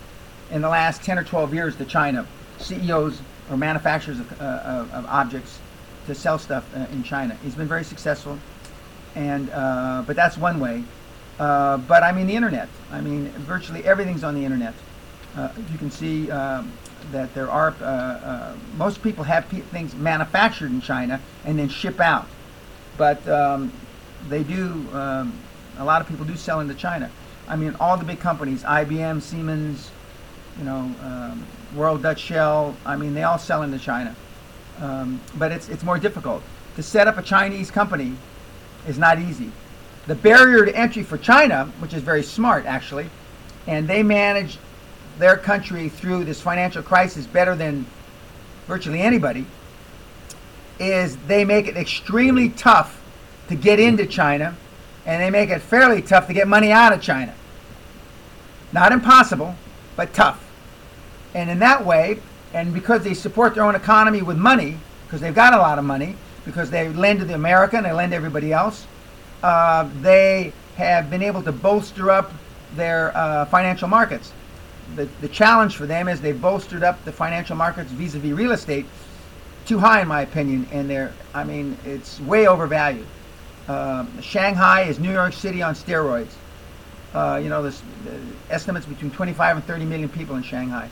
in the last ten or twelve years to China, C E Os or manufacturers of, uh, of, of objects, to sell stuff uh, in China. He's been very successful, and uh, but that's one way. Uh, but I mean the internet. I mean virtually everything's on the internet. Uh, you can see um, that there are uh, uh, most people have pe things manufactured in China and then ship out, but um, they do. Um, a lot of people do sell into China. I mean, all the big companies: I B M, Siemens, you know, um, Royal Dutch Shell. I mean, they all sell into China. Um, but it's it's more difficult to set up a Chinese company. Is not easy. The barrier to entry for China, which is very smart actually, and they managed their country through this financial crisis better than virtually anybody, is they make it extremely tough to get into China, and they make it fairly tough to get money out of China. Not impossible, but tough. And in that way, and because they support their own economy with money, because they've got a lot of money, because they lend to the America and they lend to everybody else, uh, they have been able to bolster up their uh, financial markets. The, the challenge for them is they bolstered up the financial markets vis-a-vis real estate too high, in my opinion, and they're, I mean, it's way overvalued. Uh, Shanghai is New York City on steroids. Uh, you know, there's uh, estimates between twenty-five and thirty million people in Shanghai.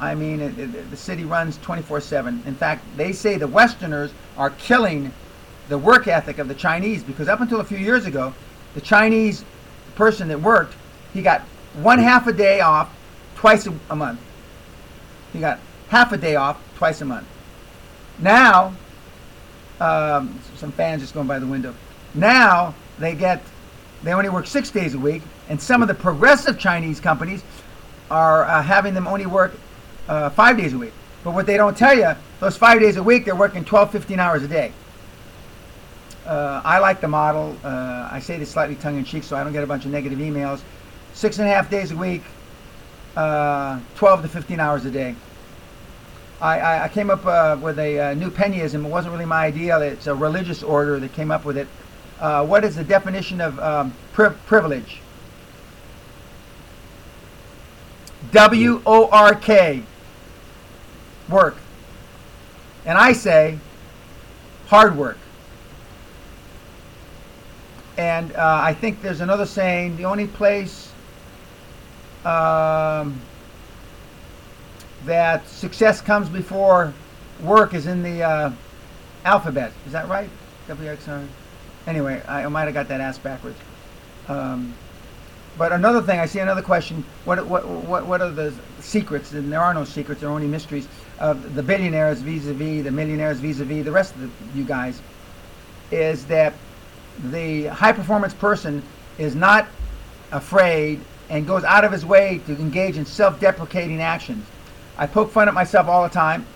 I mean, it, it, the city runs twenty-four seven. In fact, they say the Westerners are killing the work ethic of the Chinese, because up until a few years ago, the Chinese person that worked, he got one half a day off twice a, a month. He got half a day off twice a month. Now, um, some fans just going by the window. Now they get, they only work six days a week, and some of the progressive Chinese companies are uh, having them only work Uh, five days a week. But what they don't tell you, those five days a week, they're working twelve, fifteen hours a day. Uh, I like the model. Uh, I say this slightly tongue-in-cheek so I don't get a bunch of negative emails. Six and a half days a week, uh, twelve to fifteen hours a day. I, I, I came up uh, with a uh, new Penyism. It wasn't really my idea. It's a religious order that came up with it. Uh, what is the definition of um, pri privilege? W O R K. Work. And I say hard work. And uh, I think there's another saying, the only place um, that success comes before work is in the uh, alphabet. Is that right? W X R. Anyway, I might have got that asked backwards. Um, But another thing, I see another question, what, what, what, what are the secrets? And there are no secrets, there are only mysteries of the billionaires vis-a-vis, the millionaires vis-a-vis, the rest of the, you guys, is that the high-performance person is not afraid and goes out of his way to engage in self-deprecating actions. I poke fun at myself all the time.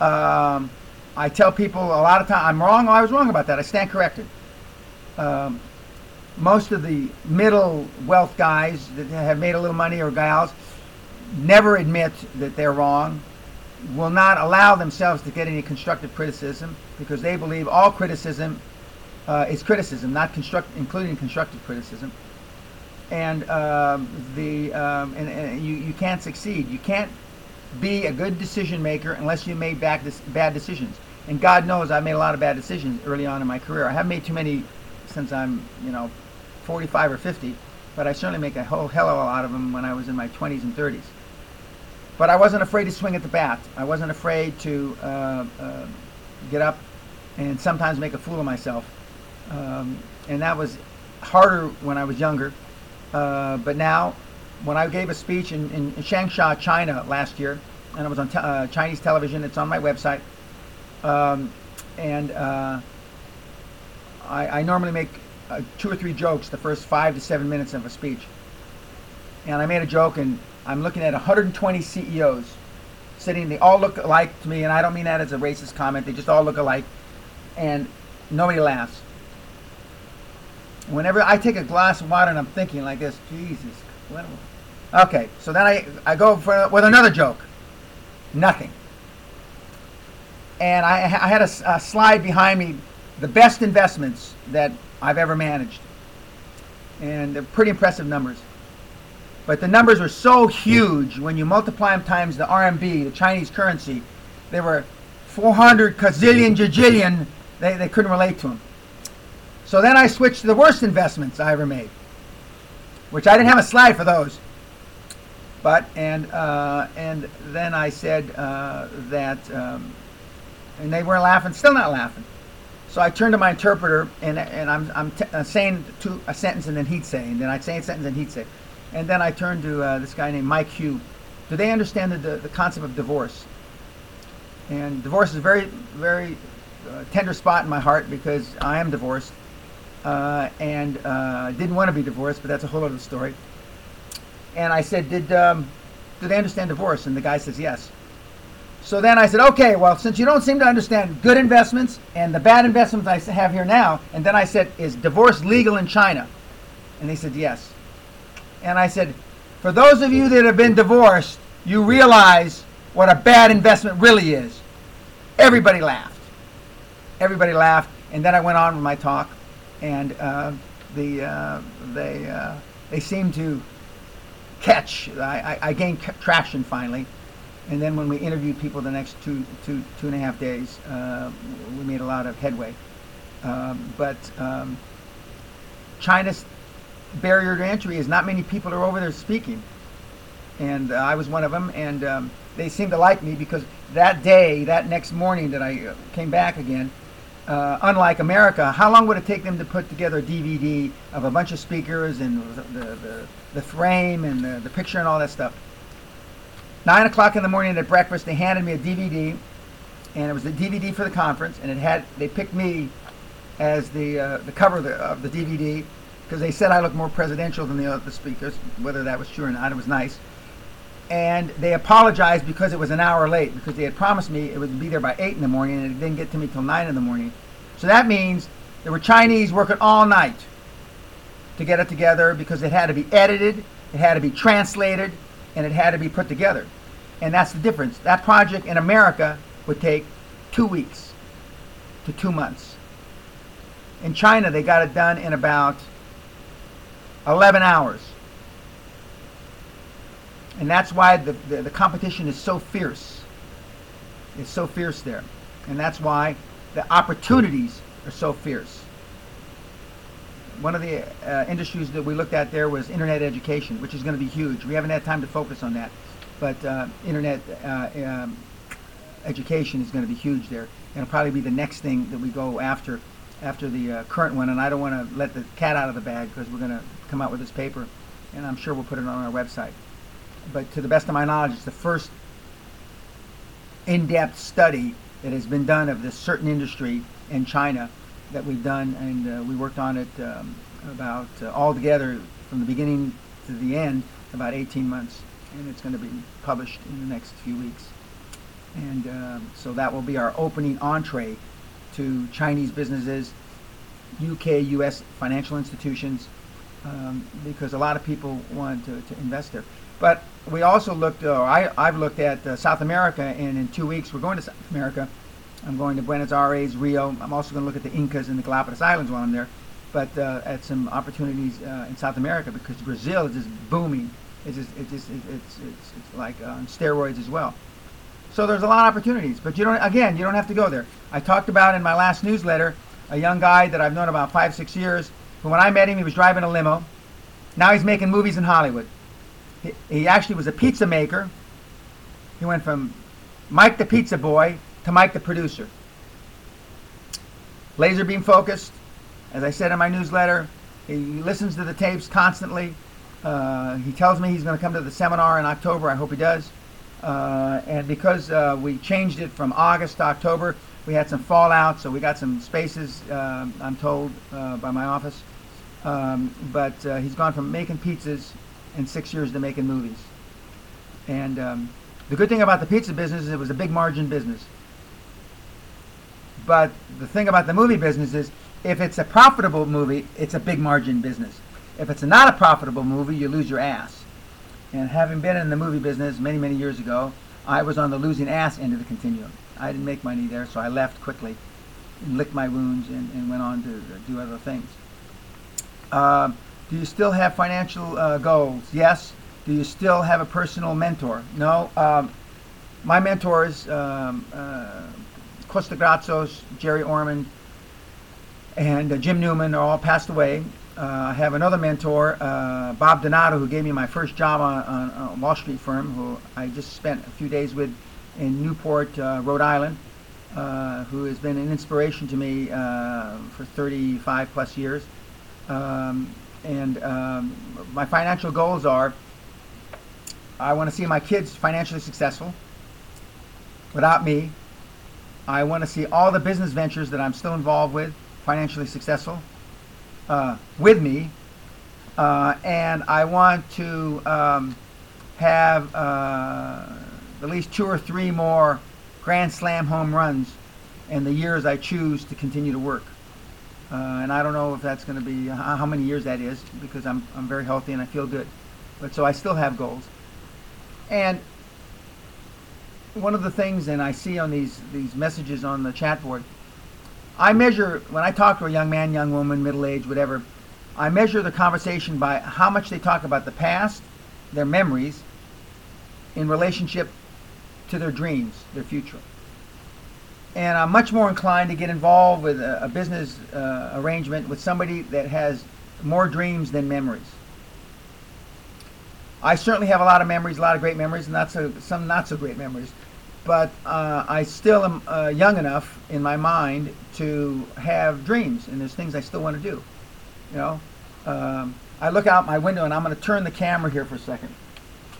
Um, I tell people a lot of time, I'm wrong, I was wrong about that, I stand corrected. Um, Most of the middle wealth guys that have made a little money, or gals, never admit that they're wrong, will not allow themselves to get any constructive criticism, because they believe all criticism uh, is criticism, not construct, including constructive criticism. And um, the um, and, and you you can't succeed. You can't be a good decision maker unless you made bad bad decisions. And God knows I made a lot of bad decisions early on in my career. I haven't made too many since I'm you know forty-five or fifty, but I certainly make a whole hell of a lot of them when I was in my twenties and thirties. But I wasn't afraid to swing at the bat. I wasn't afraid to uh, uh, get up and sometimes make a fool of myself. Um, and that was harder when I was younger. Uh, but now, when I gave a speech in, in, in Shanghai, China last year, and it was on te uh, Chinese television, it's on my website, um, and uh, I, I normally make uh, two or three jokes the first five to seven minutes of a speech. And I made a joke, and I'm looking at one hundred twenty C E Os sitting, they all look alike to me, and I don't mean that as a racist comment, they just all look alike, and nobody laughs. Whenever I take a glass of water and I'm thinking like this, Jesus, what am I? Okay, so then I, I go for, with another joke. Nothing. And I, I had a, a slide behind me, the best investments that I've ever managed. And they're pretty impressive numbers. But the numbers were so huge, when you multiply them times the R M B, the Chinese currency, they were four hundred gazillion, jajillion, they, they couldn't relate to them. So then I switched to the worst investments I ever made, which I didn't have a slide for those. But, and, uh, and then I said uh, that, um, and they were laughing, still not laughing. So I turned to my interpreter, and, and I'm, I'm t uh, saying to a sentence, and then he'd say, and then I'd say a sentence, and he'd say. And then I turned to uh, this guy named Mike Hugh. Do they understand the, the, the concept of divorce? And divorce is a very, very uh, tender spot in my heart, because I am divorced. Uh, and uh, didn't want to be divorced, but that's a whole other story. And I said, did, um, do they understand divorce? And the guy says, yes. So then I said, okay, well, since you don't seem to understand good investments and the bad investments I have here now, and then I said, is divorce legal in China? And they said, yes. And I said, for those of you that have been divorced, you realize what a bad investment really is. Everybody laughed. Everybody laughed, and then I went on with my talk. And uh, the, uh, they, uh, they seemed to catch. I, I, I gained traction finally. And then when we interviewed people the next two, two, two and a half days, uh, we made a lot of headway. Um, but um, China's barrier to entry is not many people are over there speaking. And uh, I was one of them. And um, they seemed to like me, because that day, that next morning that I came back again, Uh, unlike America, how long would it take them to put together a D V D of a bunch of speakers and the, the, the, the frame and the, the picture and all that stuff? Nine o'clock in the morning at breakfast, they handed me a D V D, and it was the D V D for the conference, and it had, they picked me as the, uh, the cover of the, of the D V D, because they said I looked more presidential than the other speakers. Whether that was true or not, it was nice. And they apologized because it was an hour late, because they had promised me it would be there by eight in the morning, and it didn't get to me till nine in the morning. So that means there were Chinese working all night to get it together, because it had to be edited, it had to be translated, and it had to be put together. And that's the difference. That project in America would take two weeks to two months. In China, they got it done in about eleven hours. And that's why the, the, the competition is so fierce. It's so fierce there. And that's why the opportunities are so fierce. One of the uh, industries that we looked at there was internet education, which is going to be huge. We haven't had time to focus on that. But uh, internet uh, um, education is going to be huge there. And it'll probably be the next thing that we go after, after the uh, current one. And I don't want to let the cat out of the bag, because we're going to come out with this paper. And I'm sure we'll put it on our website. But to the best of my knowledge, it's the first in-depth study that has been done of this certain industry in China that we've done, and uh, we worked on it um, about uh, all together from the beginning to the end, about eighteen months, and it's going to be published in the next few weeks. And um, so that will be our opening entree to Chinese businesses, U K, U S financial institutions, um, because a lot of people wanted to, to invest there. But we also looked, uh, I, I've looked at uh, South America, and in two weeks we're going to South America. I'm going to Buenos Aires, Rio. I'm also going to look at the Incas and the Galapagos Islands while I'm there, but uh, at some opportunities uh, in South America, because Brazil is just booming. It's just, it just, it's, it's, it's, it's like on steroids as well. So there's a lot of opportunities, but you don't, again, you don't have to go there. I talked about in my last newsletter a young guy that I've known about five, six years, who when I met him, he was driving a limo. Now he's making movies in Hollywood. He, he actually was a pizza maker. He went from Mike the pizza boy to Mike the producer. Laser beam focused, as I said in my newsletter. He listens to the tapes constantly. Uh, he tells me he's going to come to the seminar in October. I hope he does. Uh, and because uh, we changed it from August to October, we had some fallout, so we got some spaces, uh, I'm told, uh, by my office. Um, but uh, he's gone from making pizzas in six years to making movies. And um, the good thing about the pizza business is it was a big margin business. But the thing about the movie business is, if it's a profitable movie, it's a big margin business. If it's not a profitable movie, you lose your ass. And having been in the movie business many, many years ago, I was on the losing ass end of the continuum. I didn't make money there, so I left quickly, and licked my wounds, and, and went on to do other things. Uh, do you still have financial uh, goals? Yes. Do you still have a personal mentor? No. Um, my mentors, um, uh, Costa Grazos, Jerry Orman, and uh, Jim Newman are all passed away. Uh, I have another mentor, uh, Bob Donato, who gave me my first job on, on, on a Wall Street firm, who I just spent a few days with in Newport, uh, Rhode Island, uh, who has been an inspiration to me uh, for thirty-five plus years. Um, and um, my financial goals are, I want to see my kids financially successful without me. I want to see all the business ventures that I'm still involved with financially successful. Uh, with me, uh, and I want to um, have uh, at least two or three more Grand Slam home runs in the years I choose to continue to work. Uh, and I don't know if that's going to be how many years that is, because I'm I'm very healthy and I feel good. But so I still have goals. And one of the things, and I see on these these messages on the chat board, I measure, when I talk to a young man, young woman, middle-aged, whatever, I measure the conversation by how much they talk about the past, their memories, in relationship to their dreams, their future. And I'm much more inclined to get involved with a, a business uh, arrangement with somebody that has more dreams than memories. I certainly have a lot of memories, a lot of great memories, and not so, some not so great memories. But uh, I still am uh, young enough in my mind to have dreams, and there's things I still want to do. You know, um, I look out my window, and I'm going to turn the camera here for a second.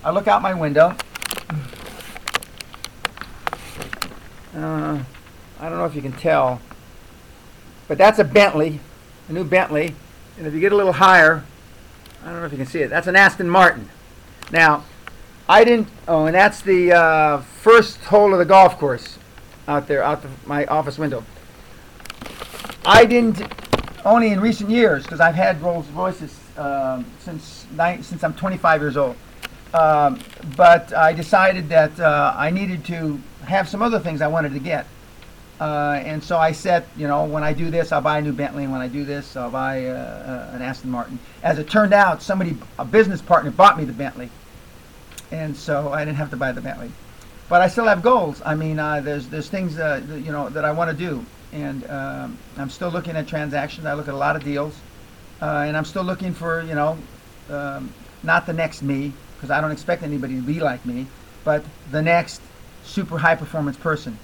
I look out my window. Uh, I don't know if you can tell, but that's a Bentley, a new Bentley. And if you get a little higher, I don't know if you can see it. That's an Aston Martin. Now, I didn't. Oh, and that's the uh, first hole of the golf course, out there, out the, my office window. I didn't. Only in recent years, because I've had Rolls Royces uh, since since I'm twenty-five years old. Um, but I decided that uh, I needed to have some other things I wanted to get, uh, and so I said, you know, when I do this, I'll buy a new Bentley, and when I do this, I'll buy uh, an Aston Martin. As it turned out, somebody, a business partner, bought me the Bentley. And so I didn't have to buy the Bentley, but I still have goals. I mean, uh, there's there's things uh, that, you know, that I want to do, and um, I'm still looking at transactions. I look at a lot of deals, uh, and I'm still looking for, you know, um, not the next me, because I don't expect anybody to be like me, but the next super high performance person.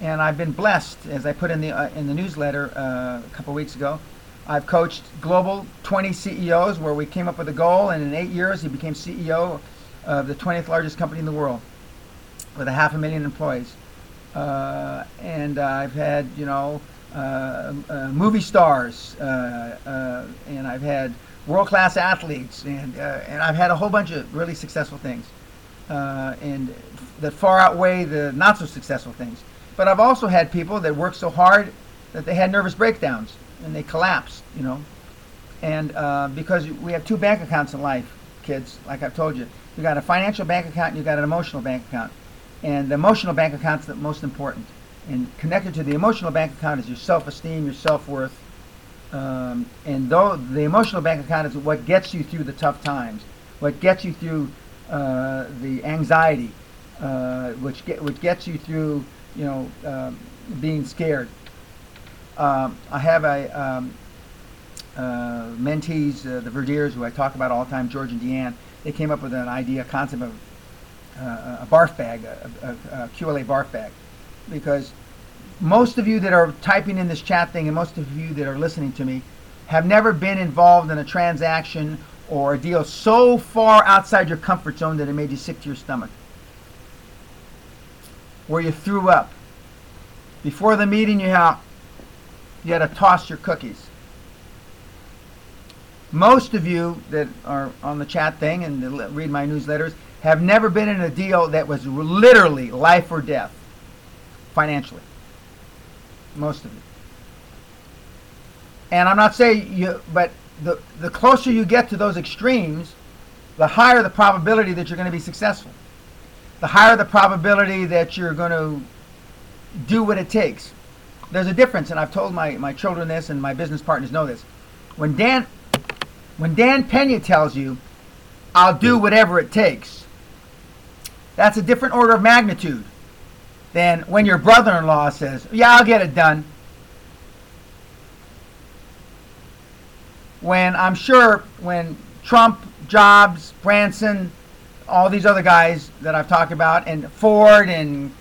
And I've been blessed, as I put in the uh, in the newsletter uh, a couple weeks ago. I've coached global twenty C E Os where we came up with a goal, and in eight years he became C E O of the twentieth largest company in the world, with a half a million employees. Uh, and uh, I've had, you know, uh, uh, movie stars, uh, uh, and I've had world-class athletes, and uh, and I've had a whole bunch of really successful things, uh, and that far outweigh the not so successful things. But I've also had people that worked so hard that they had nervous breakdowns and they collapsed, you know. And uh, because we have two bank accounts in life, kids, like I've told you. You got a financial bank account and you got an emotional bank account. And the emotional bank account's the most important. And connected to the emotional bank account is your self-esteem, your self-worth. Um, and though the emotional bank account is what gets you through the tough times, what gets you through uh, the anxiety, uh, which, get, which gets you through, you know, um, being scared. Um, I have a um, uh, mentees, uh, the Verdiers, who I talk about all the time, George and Deanne. They came up with an idea, a concept of uh, a barf bag, a, a, a Q L A barf bag, because most of you that are typing in this chat thing and most of you that are listening to me have never been involved in a transaction or a deal so far outside your comfort zone that it made you sick to your stomach, where you threw up. Before the meeting, you had, you had to toss your cookies. Most of you that are on the chat thing and read my newsletters have never been in a deal that was literally life or death financially. Most of you. And I'm not saying you, but the, the closer you get to those extremes, the higher the probability that you're going to be successful. The higher the probability that you're going to do what it takes. There's a difference, and I've told my, my children this and my business partners know this. When Dan... When Dan Pena tells you, I'll do whatever it takes, that's a different order of magnitude than when your brother-in-law says, yeah, I'll get it done. When I'm sure when Trump, Jobs, Branson, all these other guys that I've talked about, and Ford and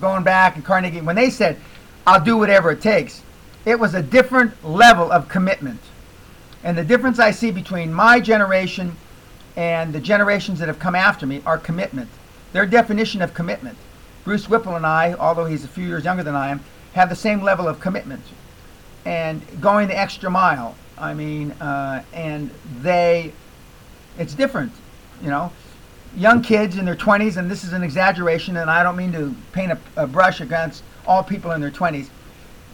going back and Carnegie, when they said, I'll do whatever it takes, it was a different level of commitment. And the difference I see between my generation and the generations that have come after me are commitment. Their definition of commitment. Bruce Whipple and I, although he's a few years younger than I am, have the same level of commitment. And going the extra mile, I mean, uh, and they, it's different, you know. Young kids in their twenties, and this is an exaggeration, and I don't mean to paint a, a brush against all people in their twenties.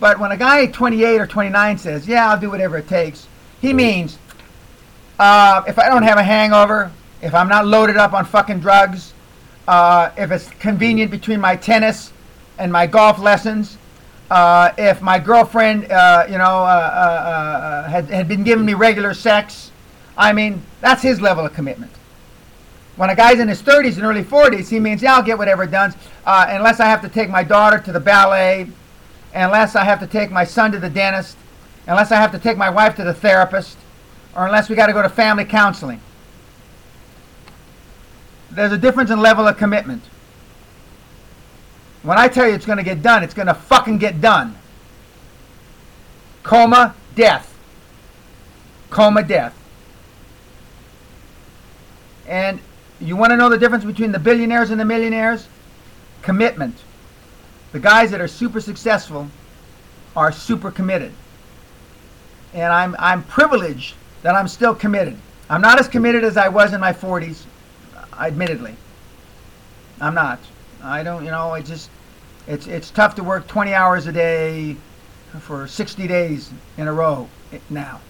But when a guy at twenty-eight or twenty-nine says, yeah, I'll do whatever it takes, he means, uh, if I don't have a hangover, if I'm not loaded up on fucking drugs, uh, if it's convenient between my tennis and my golf lessons, uh, if my girlfriend, uh, you know, uh, uh, uh, had, had been giving me regular sex. I mean, that's his level of commitment. When a guy's in his thirties and early forties, he means, yeah, I'll get whatever done, uh, unless I have to take my daughter to the ballet, unless I have to take my son to the dentist, unless I have to take my wife to the therapist, or unless we got to go to family counseling. There's a difference in level of commitment. When I tell you it's going to get done, it's going to fucking get done. Coma, death. Coma, death. And you want to know the difference between the billionaires and the millionaires? Commitment. The guys that are super successful are super committed. And I'm, I'm privileged that I'm still committed. I'm not as committed as I was in my forties, admittedly. I'm not. I don't, you know, I just, it's, it's tough to work twenty hours a day for sixty days in a row now.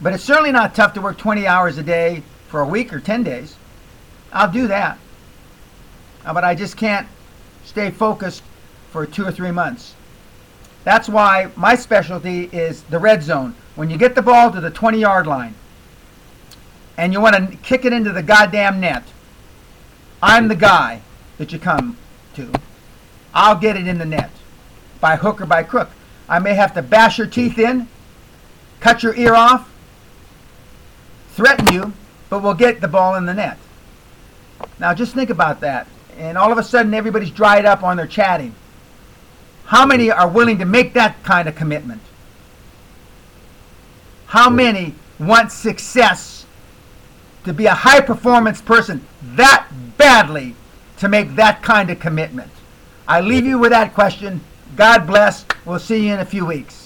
But it's certainly not tough to work twenty hours a day for a week or ten days. I'll do that. But I just can't stay focused for two or three months. That's why my specialty is the red zone. When you get the ball to the twenty-yard line and you want to kick it into the goddamn net, I'm the guy that you come to. I'll get it in the net by hook or by crook. I may have to bash your teeth in, cut your ear off, threaten you, but we'll get the ball in the net. Now just think about that. And all of a sudden everybody's dried up on their chatting. How many are willing to make that kind of commitment? How many want success, to be a high-performance person that badly, to make that kind of commitment? I leave you with that question. God bless. We'll see you in a few weeks.